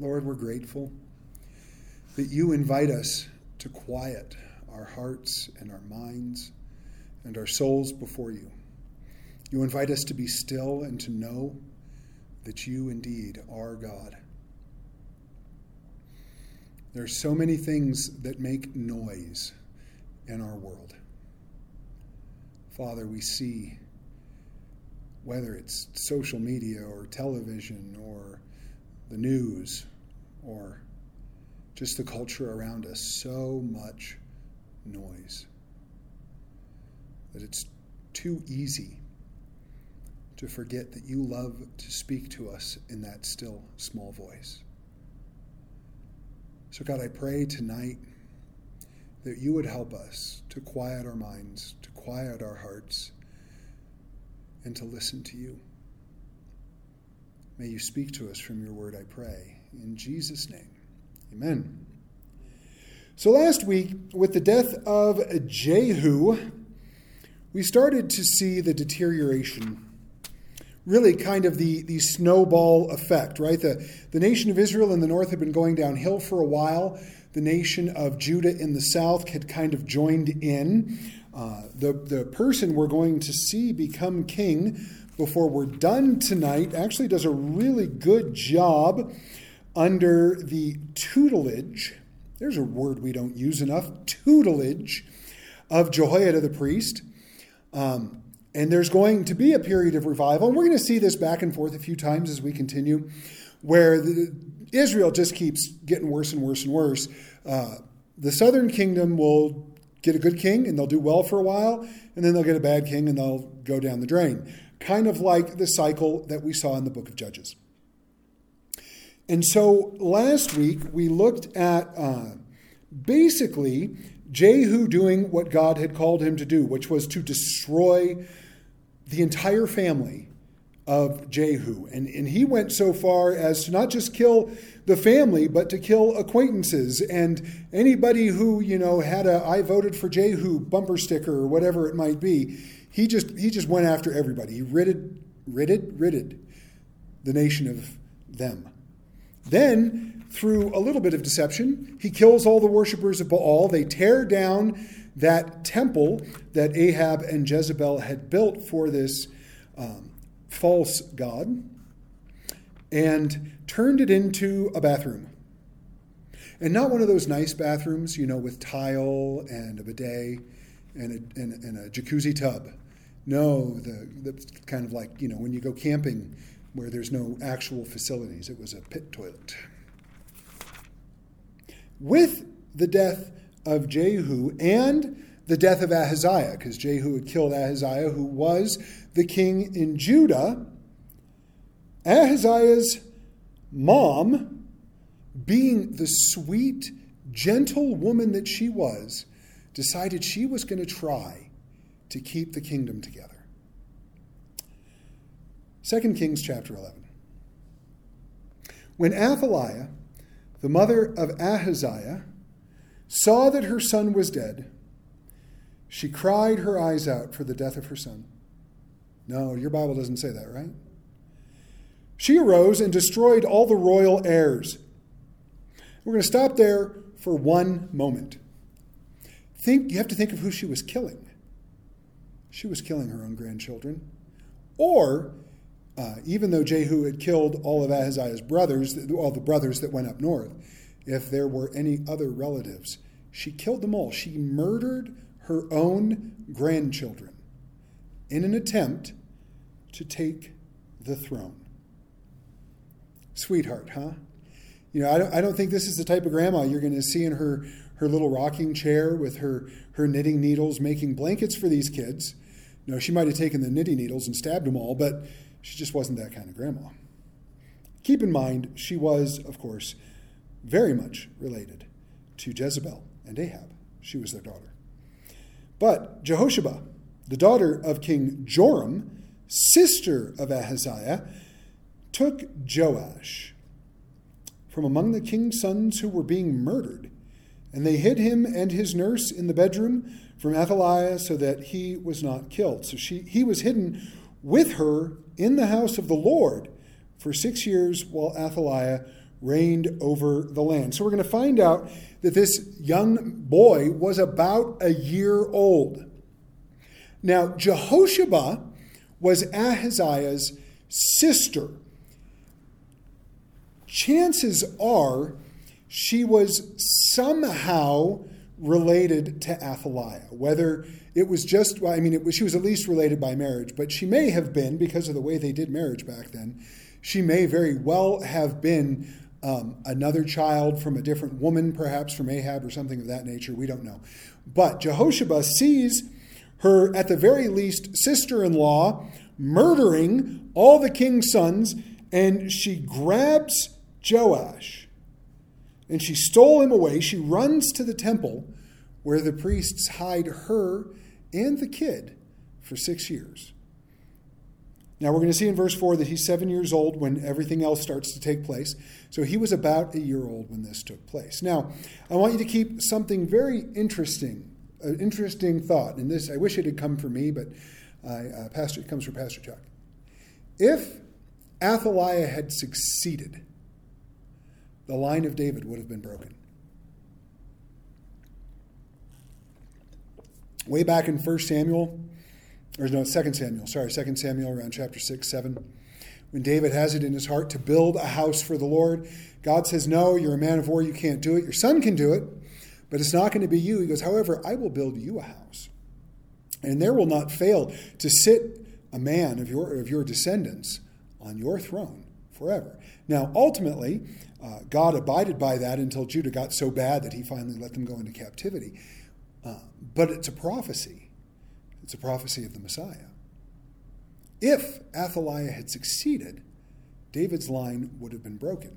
Lord, we're grateful that you invite us to quiet our hearts and our minds and our souls before you. You invite us to be still and to know that you indeed are God. There are so many things that make noise in our world. Father, we see, whether it's social media or television or the news or just the culture around us, so much noise that it's too easy to forget that you love to speak to us in that still small voice. So God, I pray tonight that you would help us to quiet our minds, to quiet our hearts, and to listen to you. May you speak to us from your word, I pray. In Jesus' name, amen. So last week, with the death of Jehu, we started to see the deterioration, really kind of the snowball effect, right? The nation of Israel in the north had been going downhill for a while. The nation of Judah in the south had kind of joined in. The person we're going to see become king before we're done tonight actually does a really good job under the tutelage. There's a word we don't use enough, tutelage of Jehoiada the priest. And there's going to be a period of revival. And we're going to see this back and forth a few times as we continue, where Israel just keeps getting worse and worse and worse. The southern kingdom will get a good king, and they'll do well for a while, and then they'll get a bad king, and they'll go down the drain. Kind of like the cycle that we saw in the book of Judges. And so last week, we looked at basically Jehu doing what God had called him to do, which was to destroy the entire family of Jehu. And he went so far as to not just kill the family, but to kill acquaintances and anybody who, you know, had a "I voted for Jehu" bumper sticker or whatever it might be. He just went after everybody. He ridded the nation of them. Then, through a little bit of deception, he kills all the worshipers of Baal. They tear down that temple that Ahab and Jezebel had built for this false god and turned it into a bathroom. And not one of those nice bathrooms, you know, with tile and a bidet and a jacuzzi tub. No, the kind of like, you know, when you go camping where there's no actual facilities. It was a pit toilet. With the death of Jehu and the death of Ahaziah, because Jehu had killed Ahaziah, who was the king in Judah, Ahaziah's mom, being the sweet, gentle woman that she was, decided she was going to try to keep the kingdom together. 2 Kings chapter 11. When Athaliah, the mother of Ahaziah, saw that her son was dead, she cried her eyes out for the death of her son. No, your Bible doesn't say that, right? She arose and destroyed all the royal heirs. We're going to stop there for one moment. You have to think of who she was killing. She was killing her own grandchildren. Or, even though Jehu had killed all of Ahaziah's brothers, all the brothers that went up north, if there were any other relatives, she killed them all. She murdered her own grandchildren in an attempt to take the throne. Sweetheart, huh? You know, I don't think this is the type of grandma you're going to see in her little rocking chair with her knitting needles making blankets for these kids. No, she might have taken the knitting needles and stabbed them all, but she just wasn't that kind of grandma. Keep in mind, she was, of course, very much related to Jezebel and Ahab. She was their daughter. But Jehosheba, the daughter of King Joram, sister of Ahaziah, took Joash from among the king's sons who were being murdered, and they hid him and his nurse in the bedroom from Athaliah so that he was not killed. So he was hidden with her in the house of the Lord for 6 years while Athaliah reigned over the land. So we're going to find out that this young boy was about a year old. Now, Jehosheba was Ahaziah's sister. Chances are she was somehow related to Athaliah, whether it was just, she was at least related by marriage, but she may have been, because of the way they did marriage back then, she may very well have been another child from a different woman, perhaps from Ahab or something of that nature. We don't know. But Jehosheba sees her, at the very least, sister-in-law murdering all the king's sons, and she grabs Joash. And she stole him away. She runs to the temple where the priests hide her and the kid for 6 years. Now we're going to see in verse 4 that he's 7 years old when everything else starts to take place. So he was about a year old when this took place. Now, I want you to keep something very interesting, an interesting thought. And this, I wish it had come for me, but it comes from Pastor Chuck. If Athaliah had succeeded, the line of David would have been broken. Way back in 2 Samuel around chapter 6, 7, when David has it in his heart to build a house for the Lord, God says, no, you're a man of war, you can't do it. Your son can do it, but it's not going to be you. He goes, however, I will build you a house, and there will not fail to sit a man of your descendants on your throne forever. Now, ultimately, God abided by that until Judah got so bad that he finally let them go into captivity. But it's a prophecy. It's a prophecy of the Messiah. If Athaliah had succeeded, David's line would have been broken.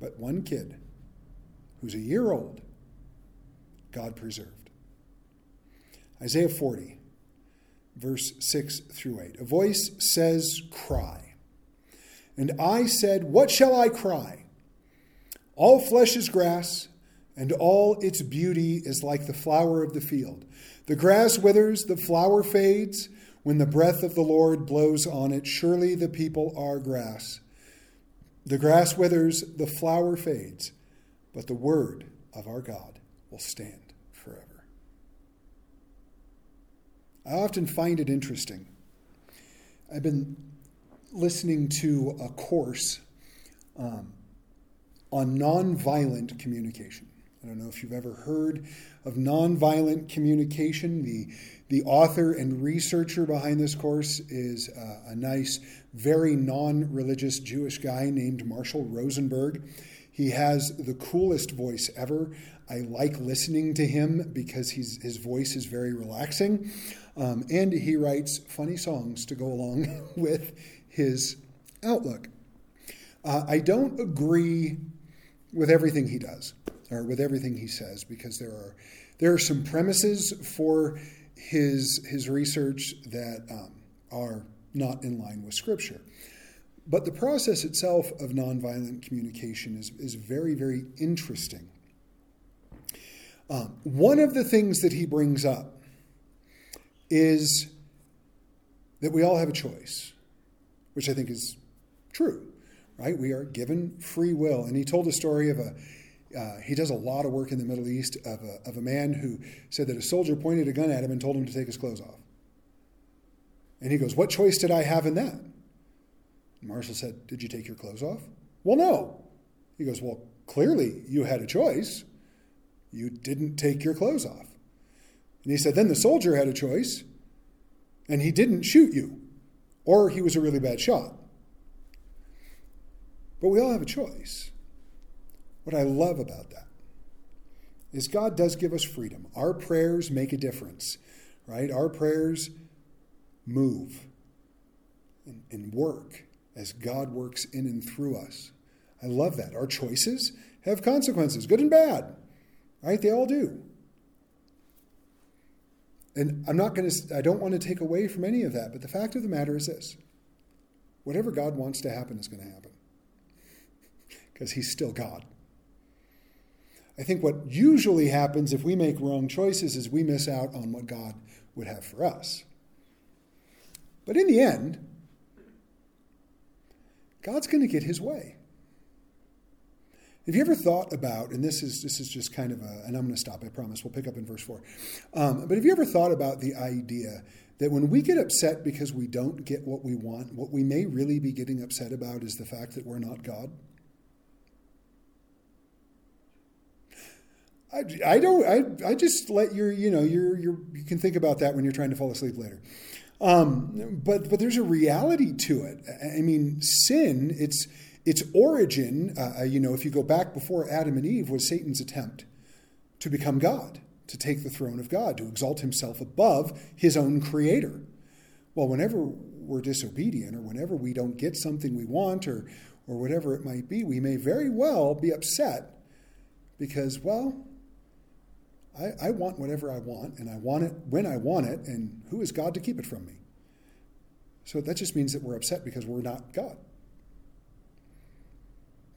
But one kid who's a year old, God preserved. Isaiah 40, verse 6 through 8. A voice says, cry. And I said, what shall I cry? All flesh is grass, and all its beauty is like the flower of the field. The grass withers, the flower fades, when the breath of the Lord blows on it. Surely the people are grass. The grass withers, the flower fades, but the word of our God will stand forever. I often find it interesting. I've been listening to a course on nonviolent communication. I don't know if you've ever heard of nonviolent communication. The author and researcher behind this course is a nice, very non-religious Jewish guy named Marshall Rosenberg. He has the coolest voice ever. I like listening to him because his voice is very relaxing. And he writes funny songs to go along with his outlook. I don't agree with everything he does or with everything he says, because there are some premises for his research that are not in line with Scripture. But the process itself of nonviolent communication is very, very interesting. One of the things that he brings up is that we all have a choice, which I think is true, right? We are given free will. And he told a story of he does a lot of work in the Middle East, of a man who said that a soldier pointed a gun at him and told him to take his clothes off. And he goes, what choice did I have in that? And Marshall said, did you take your clothes off? Well, no. He goes, well, clearly you had a choice. You didn't take your clothes off. And he said, then the soldier had a choice, and he didn't shoot you. Or he was a really bad shot. But we all have a choice. What I love about that is God does give us freedom. Our prayers make a difference, right? Our prayers move and work as God works in and through us. I love that. Our choices have consequences, good and bad, right? They all do. And I don't want to take away from any of that, but the fact of the matter is this. Whatever God wants to happen is going to happen, because he's still God. I think what usually happens if we make wrong choices is we miss out on what God would have for us. But in the end, God's going to get his way. Have you ever thought about, and this is just kind of a, and I'm going to stop, I promise, we'll pick up in verse 4. But have you ever thought about the idea that when we get upset because we don't get what we want, what we may really be getting upset about is the fact that we're not God? I just let you can think about that when you're trying to fall asleep later. But there's a reality to it. I mean, sin, its origin, if you go back before Adam and Eve, was Satan's attempt to become God, to take the throne of God, to exalt himself above his own creator. Well, whenever we're disobedient or whenever we don't get something we want or whatever it might be, we may very well be upset because, well, I want whatever I want, and I want it when I want it, and who is God to keep it from me? So that just means that we're upset because we're not God.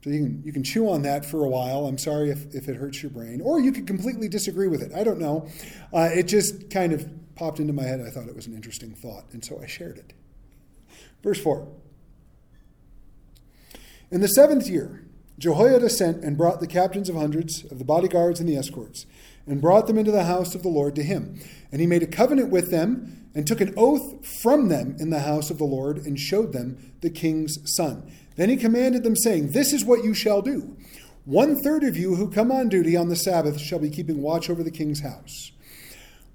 So you can chew on that for a while. I'm sorry if it hurts your brain. Or you could completely disagree with it. I don't know. It just kind of popped into my head. I thought it was an interesting thought, and so I shared it. Verse 4. In the 7th year, Jehoiada sent and brought the captains of hundreds of the bodyguards and the escorts, and brought them into the house of the Lord to him. And he made a covenant with them, and took an oath from them in the house of the Lord, and showed them the king's son. Then he commanded them, saying, "This is what you shall do. 1/3 of you who come on duty on the Sabbath shall be keeping watch over the king's house.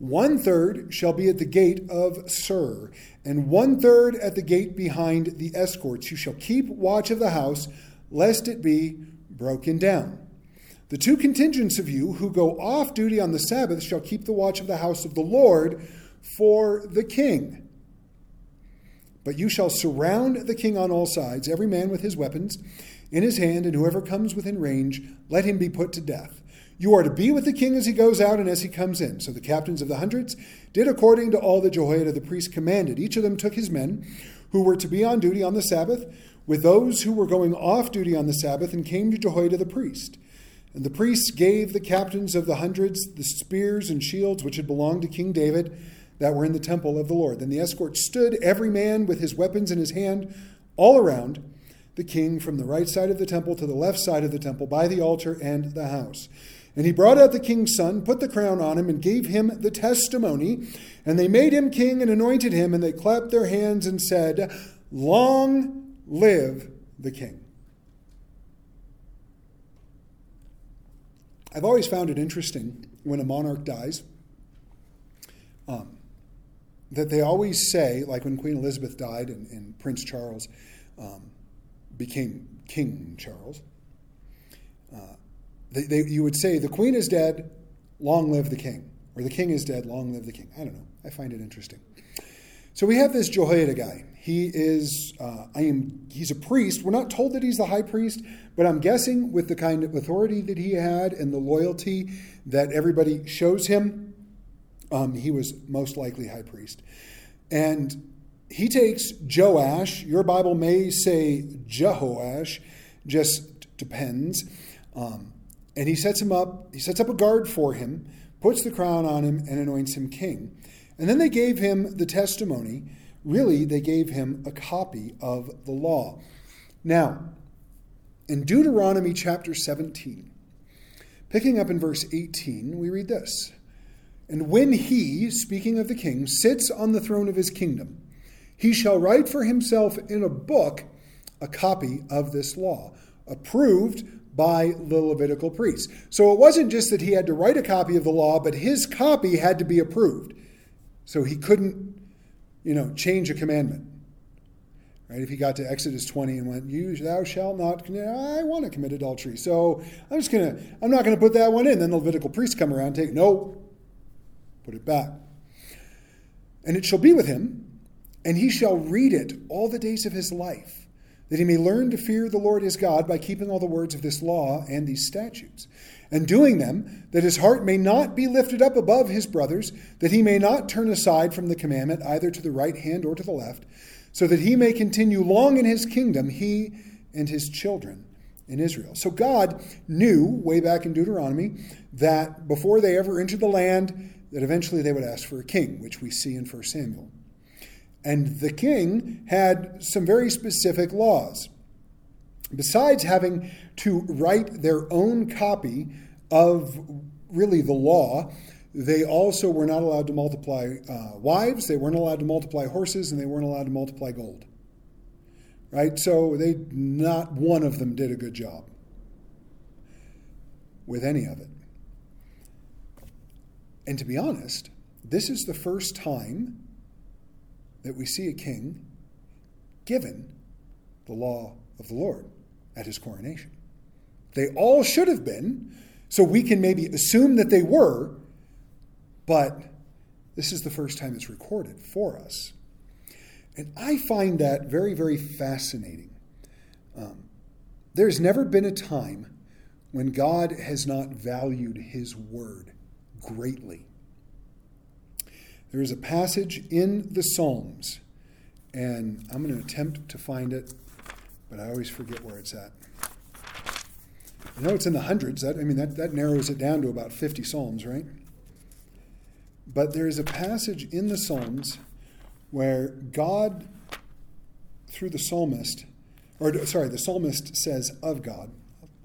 1/3 shall be at the gate of Sir, and 1/3 at the gate behind the escorts. You shall keep watch of the house, lest it be broken down. The 2 contingents of you who go off duty on the Sabbath shall keep the watch of the house of the Lord for the king. But you shall surround the king on all sides, every man with his weapons in his hand, and whoever comes within range, let him be put to death. You are to be with the king as he goes out and as he comes in." So the captains of the hundreds did according to all that Jehoiada the priest commanded. Each of them took his men who were to be on duty on the Sabbath with those who were going off duty on the Sabbath, and came to Jehoiada the priest. And the priests gave the captains of the hundreds the spears and shields which had belonged to King David that were in the temple of the Lord. Then the escort stood, every man with his weapons in his hand, all around the king, from the right side of the temple to the left side of the temple, by the altar and the house. And he brought out the king's son, put the crown on him, and gave him the testimony. And they made him king and anointed him, and they clapped their hands and said, "Long live the king." I've always found it interesting when a monarch dies that they always say, like when Queen Elizabeth died and Prince Charles became King Charles, you would say, "The queen is dead, long live the king," or "The king is dead, long live the king." I don't know. I find it interesting. So we have this Jehoiada guy. He is, he's a priest. We're not told that he's the high priest, but I'm guessing with the kind of authority that he had and the loyalty that everybody shows him, he was most likely high priest. And he takes Joash. Your Bible may say Jehoash, just depends. And he sets him up. He sets up a guard for him, puts the crown on him, and anoints him king. And then they gave him the testimony. Really, they gave him a copy of the law. Now, in Deuteronomy chapter 17, picking up in verse 18, we read this. "And when he," speaking of the king, "sits on the throne of his kingdom, he shall write for himself in a book a copy of this law, approved by the Levitical priests." So it wasn't just that he had to write a copy of the law, but his copy had to be approved. So he couldn't change a commandment, right? If he got to Exodus 20 and went, "Thou shalt not," I want to commit adultery, so I'm not going to put that one in. Then the Levitical priests come around and take, "No, put it back. And it shall be with him, and he shall read it all the days of his life, that he may learn to fear the Lord his God by keeping all the words of this law and these statutes, and doing them, that his heart may not be lifted up above his brothers, that he may not turn aside from the commandment either to the right hand or to the left, so that he may continue long in his kingdom, he and his children in Israel." So God knew way back in Deuteronomy that before they ever entered the land, that eventually they would ask for a king, which we see in 1 Samuel. And the king had some very specific laws. Besides having to write their own copy of really the law, they also were not allowed to multiply wives, they weren't allowed to multiply horses, and they weren't allowed to multiply gold. Right? So they, not one of them did a good job with any of it. And to be honest, this is the first time that we see a king given the law of the Lord at his coronation. They all should have been, so we can maybe assume that they were, but this is the first time it's recorded for us. And I find that very, very fascinating. There's never been a time when God has not valued his word greatly. There is a passage in the Psalms, and I'm going to attempt to find it, but I always forget where it's at. I know it's in the hundreds. That narrows it down to about 50 Psalms, right? But there is a passage in the Psalms where God, through the psalmist, the psalmist says of God.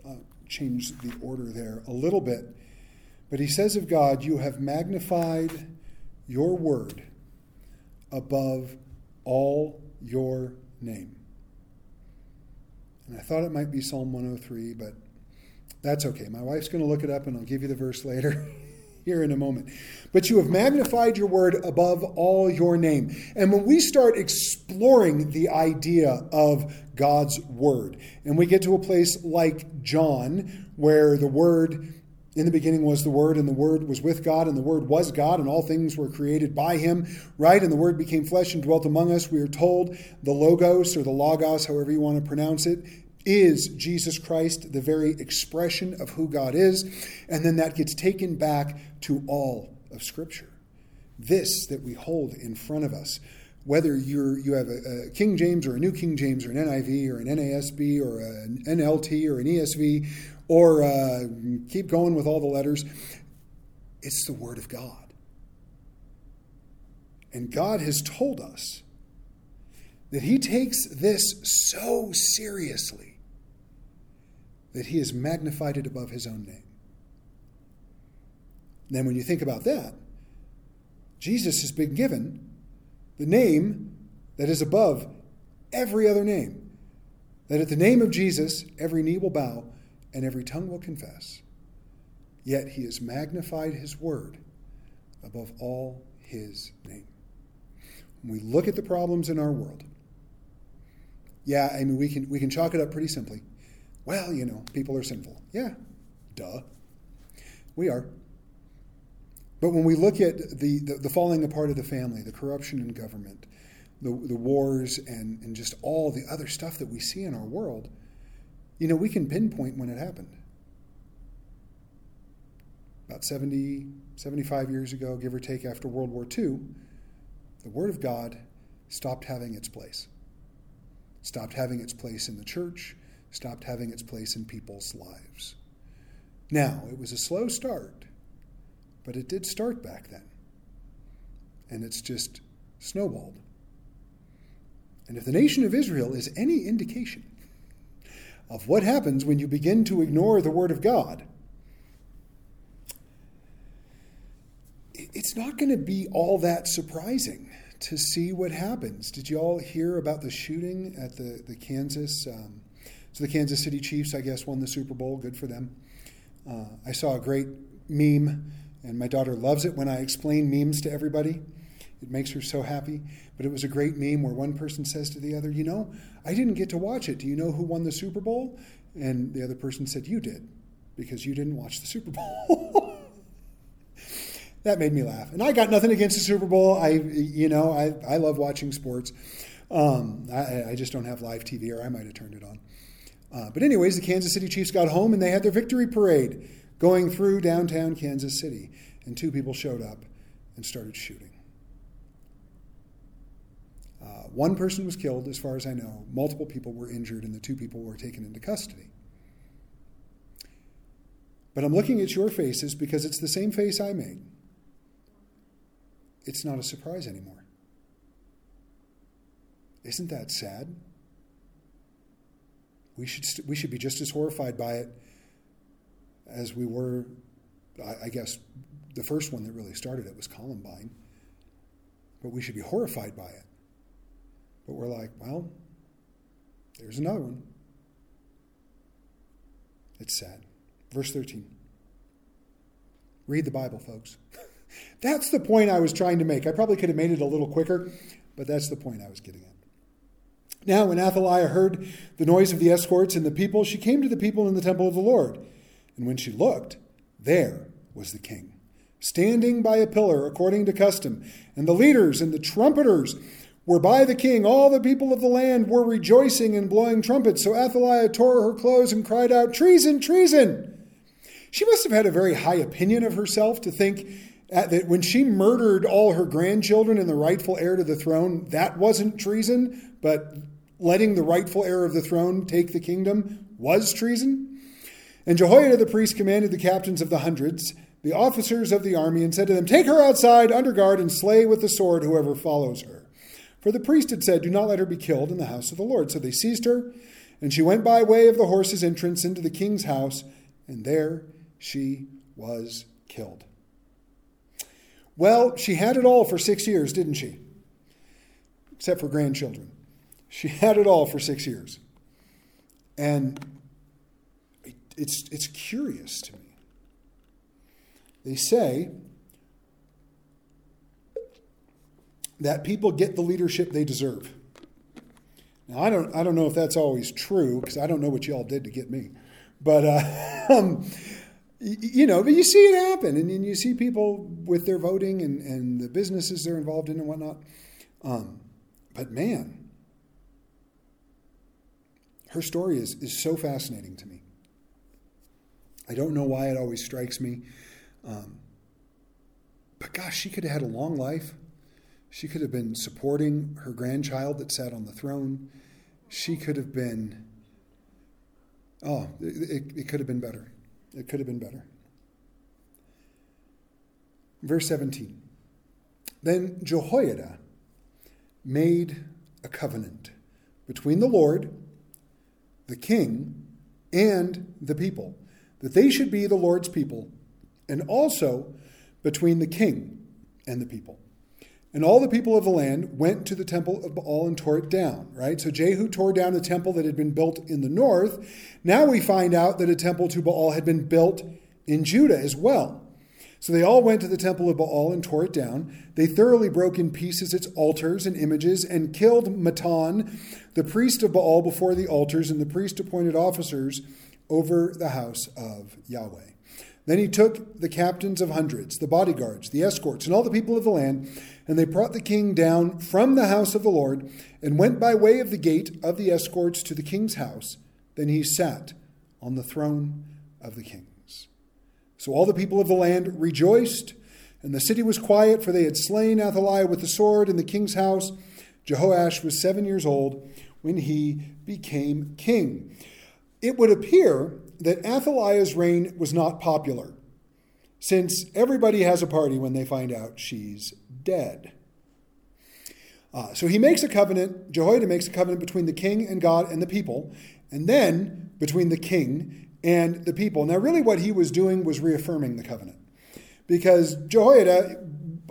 I'll change the order there a little bit. But he says of God, "You have magnified your word above all your name." And I thought it might be Psalm 103, but that's okay. My wife's going to look it up, and I'll give you the verse later here in a moment. But you have magnified your word above all your name. And when we start exploring the idea of God's word, and we get to a place like John, where the word, in the beginning was the Word, and the Word was with God, and the Word was God, and all things were created by him, right? And the Word became flesh and dwelt among us. We are told the Logos, or the Logos, however you want to pronounce it, is Jesus Christ, the very expression of who God is. And then that gets taken back to all of Scripture. This that we hold in front of us, whether you have a King James or a New King James or an NIV or an NASB or an NLT or an ESV, or keep going with all the letters, it's the Word of God. And God has told us that he takes this so seriously that he has magnified it above his own name. And then when you think about that, Jesus has been given the name that is above every other name. That at the name of Jesus, every knee will bow and every tongue will confess. Yet he has magnified his word above all his name. When we look at the problems in our world, we can chalk it up pretty simply. Well, people are sinful. Yeah, duh. We are. But when we look at the falling apart of the family, the corruption in government, the wars, and just all the other stuff that we see in our world, we can pinpoint when it happened. About 70, 75 years ago, give or take, after World War II, the Word of God stopped having its place. Stopped having its place in the church, stopped having its place in people's lives. Now, it was a slow start, but it did start back then. And it's just snowballed. And if the nation of Israel is any indication of what happens when you begin to ignore the Word of God, it's not going to be all that surprising to see what happens. Did you all hear about the shooting at the Kansas? So the Kansas City Chiefs, I guess, won the Super Bowl. Good for them. I saw a great meme, and my daughter loves it when I explain memes to everybody. It makes her so happy. But it was a great meme where one person says to the other, "I didn't get to watch it. Do you know who won the Super Bowl?" And the other person said, "You did, because you didn't watch the Super Bowl." That made me laugh. And I got nothing against the Super Bowl. I love watching sports. I just don't have live TV, or I might have turned it on. But anyways, the Kansas City Chiefs got home, and they had their victory parade going through downtown Kansas City. And two people showed up and started shooting. One person was killed, as far as I know. Multiple people were injured, and the two people were taken into custody. But I'm looking at your faces because it's the same face I made. It's not a surprise anymore. Isn't that sad? We should be just as horrified by it as we were. I guess the first one that really started it was Columbine. But we should be horrified by it. But we're like, well, there's another one. It's sad. Verse 13. Read the Bible, folks. That's the point I was trying to make. I probably could have made it a little quicker, but that's the point I was getting at. Now, when Athaliah heard the noise of the escorts and the people, she came to the people in the temple of the Lord. And when she looked, there was the king, standing by a pillar according to custom. And the leaders and the trumpeters were by the king. All the people of the land were rejoicing and blowing trumpets. So Athaliah tore her clothes and cried out, "Treason, treason!" She must have had a very high opinion of herself to think that when she murdered all her grandchildren and the rightful heir to the throne, that wasn't treason, but letting the rightful heir of the throne take the kingdom was treason. And Jehoiada the priest commanded the captains of the hundreds, the officers of the army, and said to them, "Take her outside under guard and slay with the sword whoever follows her." For the priest had said, "Do not let her be killed in the house of the Lord." So they seized her, and she went by way of the horse's entrance into the king's house, and there she was killed. Well, she had it all for 6 years, didn't she? Except for grandchildren. She had it all for 6 years. And it's curious to me. They say that people get the leadership they deserve. Now, I don't know if that's always true, because I don't know what you all did to get me. But, but you see it happen. And you see people with their voting and the businesses they're involved in and whatnot. But man, her story is so fascinating to me. I don't know why it always strikes me. But gosh, she could have had a long life. She could have been supporting her grandchild that sat on the throne. She could have been, it could have been better. It could have been better. Verse 17. Then Jehoiada made a covenant between the Lord, the king, and the people, that they should be the Lord's people, and also between the king and the people. And all the people of the land went to the temple of Baal and tore it down, right? So Jehu tore down the temple that had been built in the north. Now we find out that a temple to Baal had been built in Judah as well. So they all went to the temple of Baal and tore it down. They thoroughly broke in pieces its altars and images and killed Matan, the priest of Baal, before the altars, and the priest appointed officers over the house of Yahweh. Then he took the captains of hundreds, the bodyguards, the escorts, and all the people of the land, and they brought the king down from the house of the Lord and went by way of the gate of the escorts to the king's house. Then he sat on the throne of the kings. So all the people of the land rejoiced, and the city was quiet, for they had slain Athaliah with the sword in the king's house. Jehoash was 7 years old when he became king. It would appear that Athaliah's reign was not popular, since everybody has a party when they find out she's dead. So he makes a covenant, Jehoiada makes a covenant between the king and God and the people, and then between the king and the people. Now, really what he was doing was reaffirming the covenant, because Jehoiada,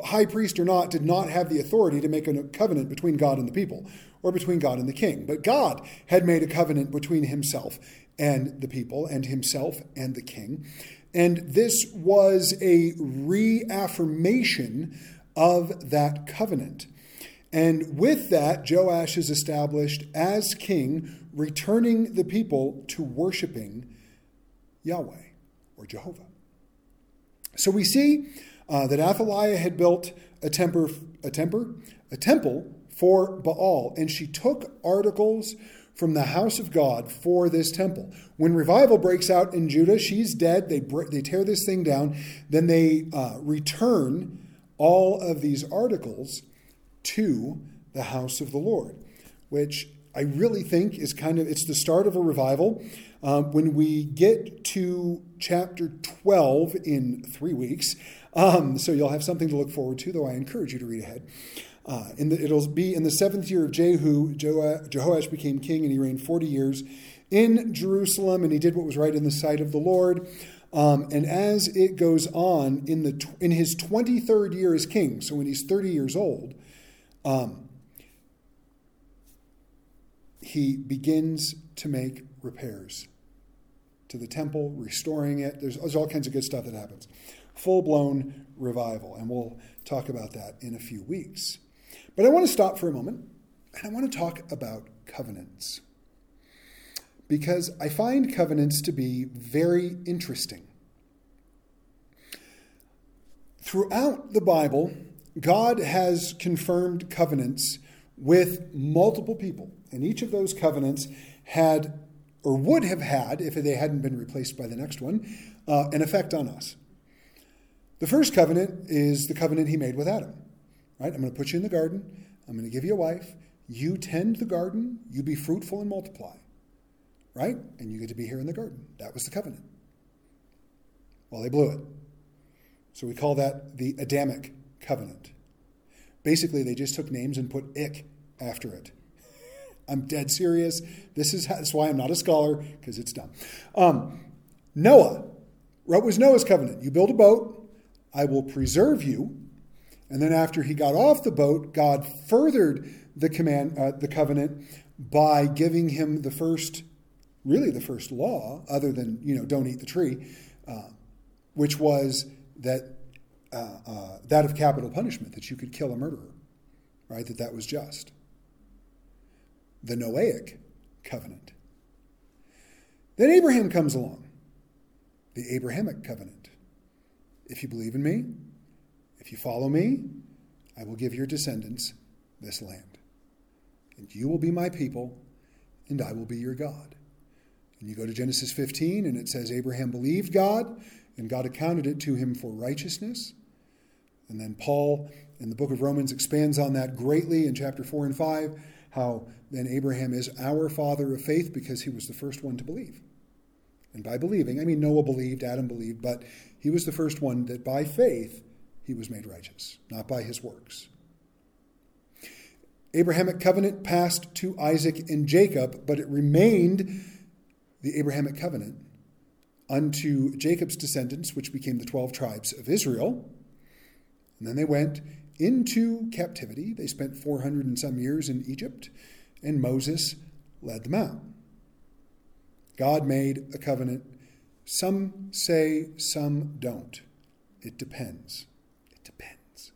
high priest or not, did not have the authority to make a covenant between God and the people or between God and the king. But God had made a covenant between himself and the people, and himself and the king. And this was a reaffirmation of that covenant. And with that, Joash is established as king, returning the people to worshiping Yahweh or Jehovah. So we see that Athaliah had built a temple for Baal, and she took articles from the house of God for this temple. When revival breaks out in Judah, she's dead. They tear this thing down. Then they return all of these articles to the house of the Lord, which I really think is it's the start of a revival. When we get to chapter 12 in 3 weeks, so you'll have something to look forward to, though I encourage you to read ahead. It'll be in the seventh year of Jehu, Jehoash became king, and he reigned 40 years in Jerusalem, and he did what was right in the sight of the Lord. And as it goes on, in his 23rd year as king, so when he's 30 years old, he begins to make repairs to the temple, restoring it. There's all kinds of good stuff that happens. Full-blown revival, and we'll talk about that in a few weeks. But I want to stop for a moment, and I want to talk about covenants, because I find covenants to be very interesting. Throughout the Bible, God has confirmed covenants with multiple people, and each of those covenants had, or would have had, if they hadn't been replaced by the next one, an effect on us. The first covenant is the covenant he made with Adam. Right? I'm going to put you in the garden. I'm going to give you a wife. You tend the garden. You be fruitful and multiply. Right? And you get to be here in the garden. That was the covenant. Well, they blew it. So we call that the Adamic covenant. Basically, they just took names and put "ick" after it. I'm dead serious. That's why I'm not a scholar, because it's dumb. Noah. What was Noah's covenant? You build a boat. I will preserve you. And then after he got off the boat, God furthered the covenant by giving him the first law, other than, don't eat the tree, which was that of capital punishment, that you could kill a murderer, right? That was just. The Noahic covenant. Then Abraham comes along, the Abrahamic covenant. If you believe in me, if you follow me, I will give your descendants this land. And you will be my people, and I will be your God. And you go to Genesis 15, and it says Abraham believed God, and God accounted it to him for righteousness. And then Paul, in the book of Romans, expands on that greatly in chapter 4 and 5, how then Abraham is our father of faith because he was the first one to believe. And by believing, I mean Noah believed, Adam believed, but he was the first one that by faith he was made righteous, not by his works. Abrahamic covenant passed to Isaac and Jacob, but it remained the Abrahamic covenant unto Jacob's descendants, which became the 12 tribes of Israel. And then they went into captivity. They spent 400 and some years in Egypt, and Moses led them out. God made a covenant. Some say, some don't. It depends. It depends.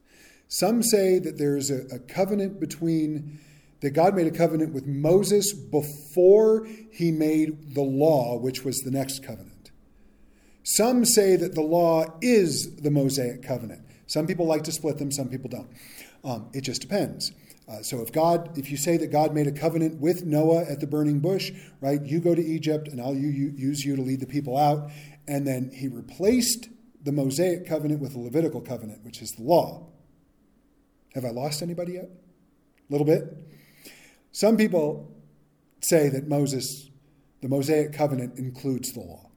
Some say that there's a covenant that God made a covenant with Moses before he made the law, which was the next covenant. Some say that the law is the Mosaic covenant. Some people like to split them, some people don't. It just depends. So if you say that God made a covenant with Noah at the burning bush, right, you go to Egypt and I'll use you to lead the people out. And then he replaced the Mosaic covenant with the Levitical covenant, which is the law. Have I lost anybody yet? A little bit. Some people say that the Mosaic covenant includes the law.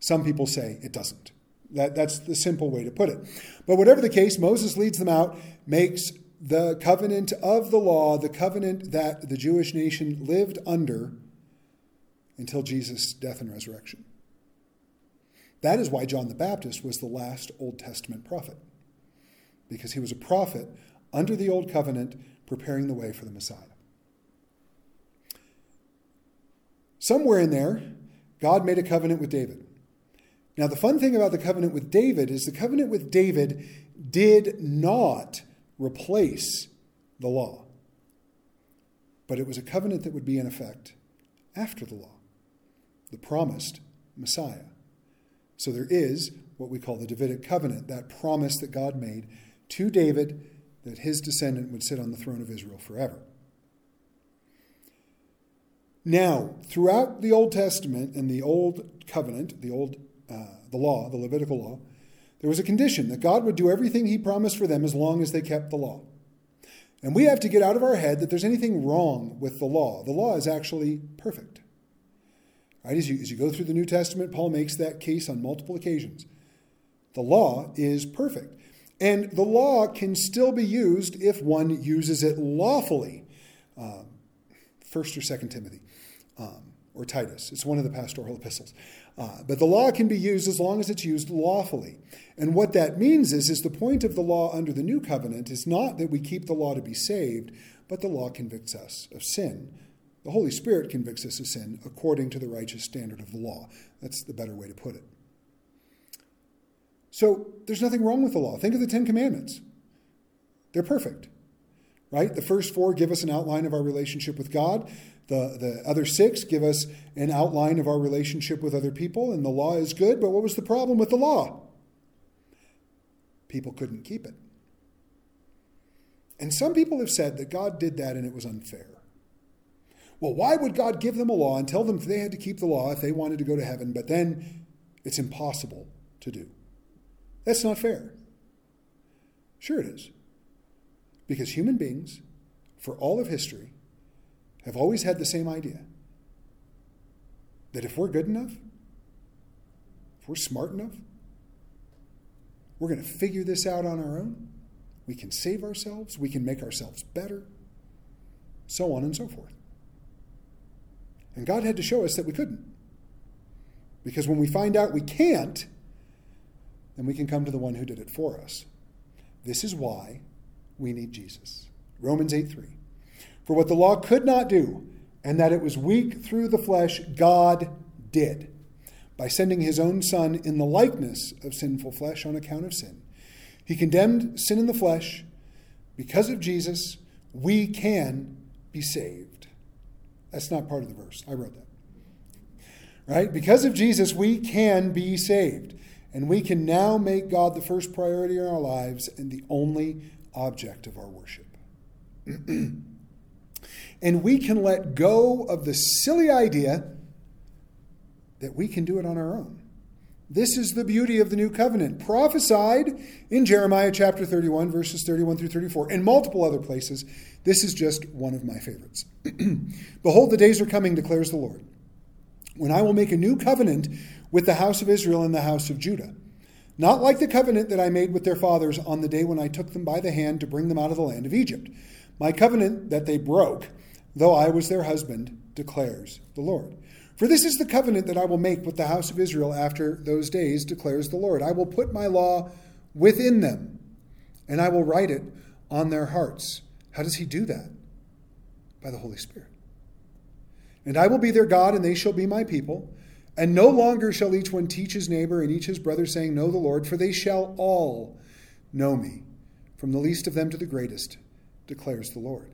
Some people say it doesn't. That's the simple way to put it. But whatever the case, Moses leads them out, makes the covenant of the law, the covenant that the Jewish nation lived under until Jesus' death and resurrection. That is why John the Baptist was the last Old Testament prophet, because he was a prophet under the Old Covenant, preparing the way for the Messiah. Somewhere in there, God made a covenant with David. Now, the fun thing about the covenant with David is the covenant with David did not replace the law, but it was a covenant that would be in effect after the law, the promised Messiah. So there is what we call the Davidic covenant, that promise that God made to David that his descendant would sit on the throne of Israel forever. Now, throughout the Old Testament and the Old Covenant, the law, the Levitical law, there was a condition that God would do everything he promised for them as long as they kept the law. And we have to get out of our head that there's anything wrong with the law. The law is actually perfect. Right? As you go through the New Testament, Paul makes that case on multiple occasions. The law is perfect. And the law can still be used if one uses it lawfully. 1st or 2nd Timothy or Titus. It's one of the pastoral epistles. But the law can be used as long as it's used lawfully. And what that means is the point of the law under the new covenant is not that we keep the law to be saved, but the law convicts us of sin. The Holy Spirit convicts us of sin according to the righteous standard of the law. That's the better way to put it. So there's nothing wrong with the law. Think of the Ten Commandments. They're perfect, right? The first 4 give us an outline of our relationship with God. The other 6 give us an outline of our relationship with other people, and the law is good. But what was the problem with the law? People couldn't keep it. And some people have said that God did that and it was unfair. Well, why would God give them a law and tell them they had to keep the law if they wanted to go to heaven, but then it's impossible to do? That's not fair. Sure it is. Because human beings, for all of history, have always had the same idea. That if we're good enough, if we're smart enough, we're going to figure this out on our own. We can save ourselves. We can make ourselves better. So on and so forth. And God had to show us that we couldn't. Because when we find out we can't, then we can come to the one who did it for us. This is why we need Jesus. Romans 8:3. For what the law could not do, and that it was weak through the flesh, God did, by sending his own Son in the likeness of sinful flesh on account of sin. He condemned sin in the flesh. Because of Jesus, we can be saved. That's not part of the verse. I wrote that. Right? Because of Jesus, we can be saved. And we can now make God the first priority in our lives and the only object of our worship. And we can let go of the silly idea that we can do it on our own. This is the beauty of the new covenant, prophesied in Jeremiah chapter 31, verses 31 through 34, and multiple other places. This is just one of my favorites. Behold, the days are coming, declares the Lord, when I will make a new covenant with the house of Israel and the house of Judah. Not like the covenant that I made with their fathers on the day when I took them by the hand to bring them out of the land of Egypt. My covenant that they broke, though I was their husband, declares the Lord. For this is the covenant that I will make with the house of Israel after those days, declares the Lord. I will put my law within them, and I will write it on their hearts. How does he do that? By the Holy Spirit. And I will be their God, and they shall be my people. And no longer shall each one teach his neighbor and each his brother, saying, know the Lord, for they shall all know me, from the least of them to the greatest, declares the Lord.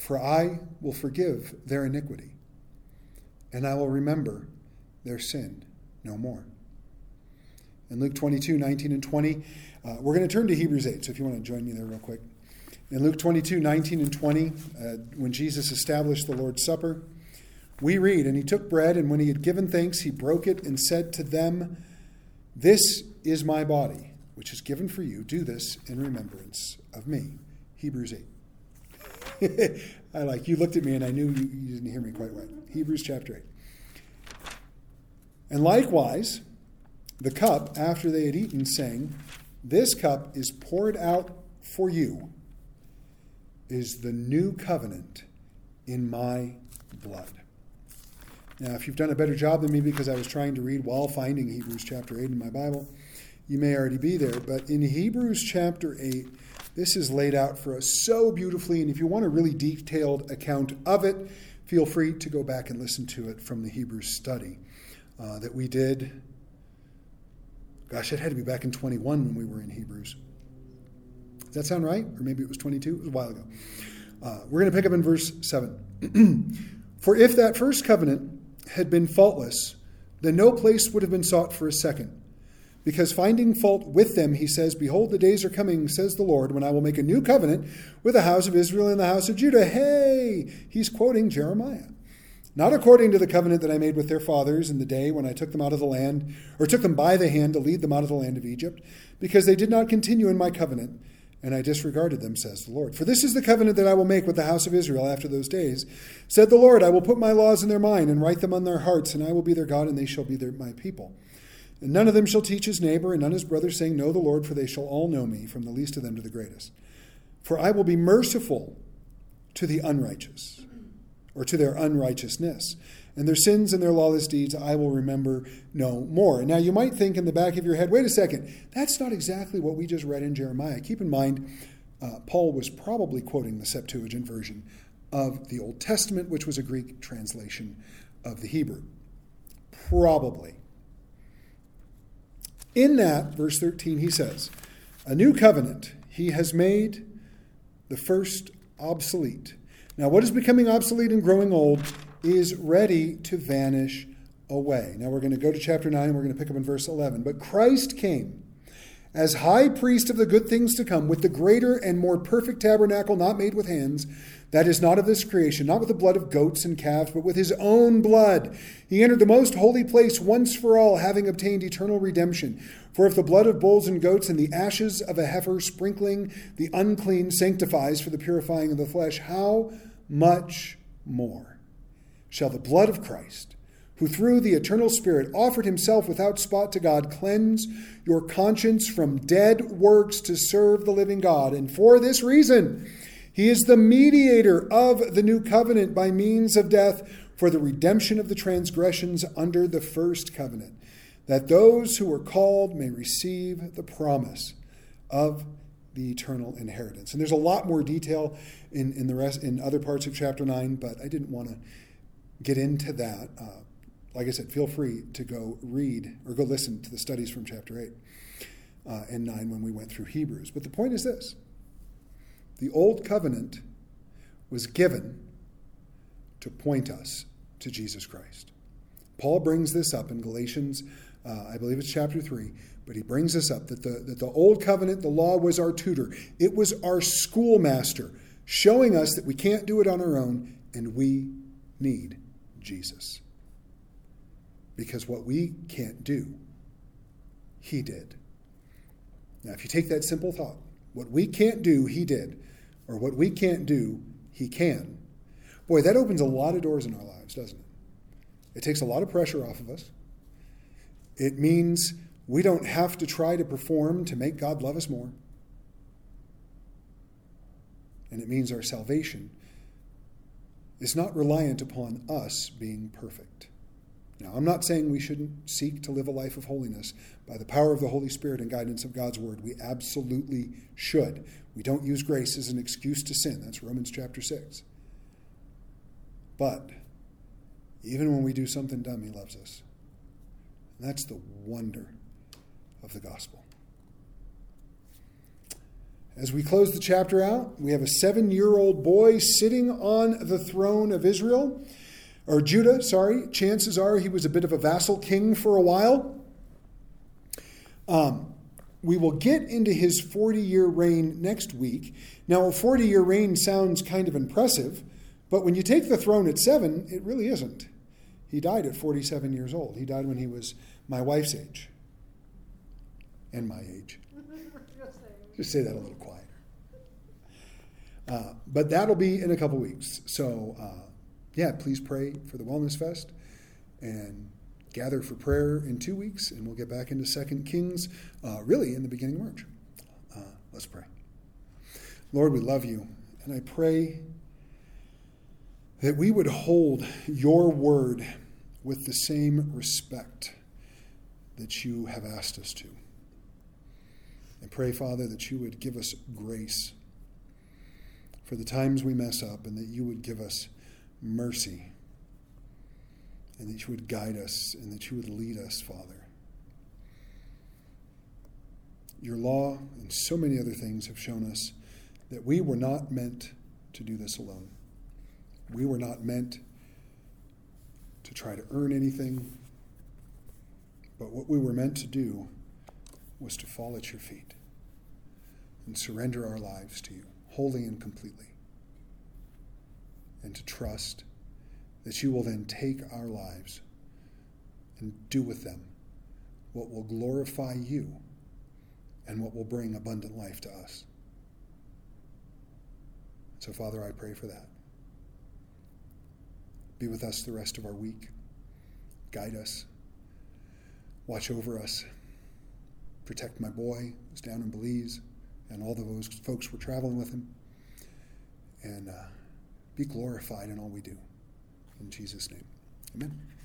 For I will forgive their iniquity, and I will remember their sin no more. In Luke 22, 19 and 20, we're going to turn to Hebrews 8, so if you want to join me there real quick. In Luke 22, 19 and 20, when Jesus established the Lord's Supper, we read, and he took bread, and when he had given thanks, he broke it and said to them, this is my body, which is given for you. Do this in remembrance of me. Hebrews 8. You looked at me and I knew you didn't hear me quite right. Hebrews chapter 8. And likewise, the cup, after they had eaten, saying, this cup is poured out for you, is the new covenant in my blood. Now, if you've done a better job than me, because I was trying to read while finding Hebrews chapter 8 in my Bible, you may already be there. But in Hebrews chapter 8, this is laid out for us so beautifully. And if you want a really detailed account of it, feel free to go back and listen to it from the Hebrews study that we did. Gosh, it had to be back in 21 when we were in Hebrews. Does that sound right? Or maybe it was 22. It was a while ago. We're going to pick up in verse 7. For if that first covenant had been faultless, then no place would have been sought for a second. Because finding fault with them, he says, behold, the days are coming, says the Lord, when I will make a new covenant with the house of Israel and the house of Judah. Hey, he's quoting Jeremiah. Not according to the covenant that I made with their fathers in the day when I took them out of the land, or took them by the hand to lead them out of the land of Egypt, because they did not continue in my covenant, and I disregarded them, says the Lord. For this is the covenant that I will make with the house of Israel after those days, said the Lord, I will put my laws in their mind and write them on their hearts, and I will be their God, and they shall be my people. And none of them shall teach his neighbor and none his brother, saying, Know the Lord, for they shall all know me, from the least of them to the greatest. For I will be merciful to the unrighteous, or to their unrighteousness. And their sins and their lawless deeds I will remember no more. Now you might think in the back of your head, wait a second, that's not exactly what we just read in Jeremiah. Keep in mind, Paul was probably quoting the Septuagint version of the Old Testament, which was a Greek translation of the Hebrew. Probably. In that, verse 13, he says, a new covenant he has made, the first obsolete. Now, what is becoming obsolete and growing old is ready to vanish away. Now, we're going to go to chapter 9, and we're going to pick up in verse 11. But Christ came as high priest of the good things to come, with the greater and more perfect tabernacle not made with hands, that is not of this creation, not with the blood of goats and calves, but with his own blood. He entered the most holy place once for all, having obtained eternal redemption. For if the blood of bulls and goats and the ashes of a heifer sprinkling the unclean sanctifies for the purifying of the flesh, how much more shall the blood of Christ, who through the eternal Spirit offered himself without spot to God, cleanse your conscience from dead works to serve the living God. And for this reason, he is the mediator of the new covenant by means of death, for the redemption of the transgressions under the first covenant, that those who are called may receive the promise of the eternal inheritance. And there's a lot more detail in other parts of chapter 9, but I didn't want to get into that. Like I said, feel free to go read or go listen to the studies from chapter 8 and 9 when we went through Hebrews. But the point is this. The old covenant was given to point us to Jesus Christ. Paul brings this up in Galatians, I believe it's chapter 3, but he brings this up that the old covenant, the law, was our tutor. It was our schoolmaster showing us that we can't do it on our own and we need Jesus. Because what we can't do, he did. Now, if you take that simple thought, what we can't do, he did. Or what we can't do, he can. Boy, that opens a lot of doors in our lives, doesn't it? It takes a lot of pressure off of us. It means we don't have to try to perform to make God love us more. And it means our salvation is not reliant upon us being perfect. Now, I'm not saying we shouldn't seek to live a life of holiness. By the power of the Holy Spirit and guidance of God's word, we absolutely should. We don't use grace as an excuse to sin. That's Romans chapter 6. But even when we do something dumb, he loves us. And that's the wonder of the gospel. As we close the chapter out, we have a 7-year-old boy sitting on the throne of Israel. Or Judah, sorry. Chances are he was a bit of a vassal king for a while. We will get into his 40-year reign next week. Now, a 40-year reign sounds kind of impressive, but when you take the throne at 7, it really isn't. He died at 47 years old. He died when he was my wife's age and my age. Just say that a little quieter. But that'll be in a couple weeks. So, yeah, please pray for the Wellness Fest and gather for prayer in 2 weeks, and we'll get back into 2 Kings really in the beginning of March. Let's pray. Lord, we love you, and I pray that we would hold your word with the same respect that you have asked us to. I pray, Father, that you would give us grace for the times we mess up, and that you would give us mercy, and that you would guide us, and that you would lead us, Father. Your law and so many other things have shown us that we were not meant to do this alone. We were not meant to try to earn anything, but what we were meant to do was to fall at your feet and surrender our lives to you, wholly and completely, and to trust that you will then take our lives and do with them what will glorify you and what will bring abundant life to us. So, Father, I pray for that. Be with us the rest of our week. Guide us. watch over us, protect my boy who's down in Belize and all those folks who were traveling with him, and be glorified in all we do. In Jesus' name, amen.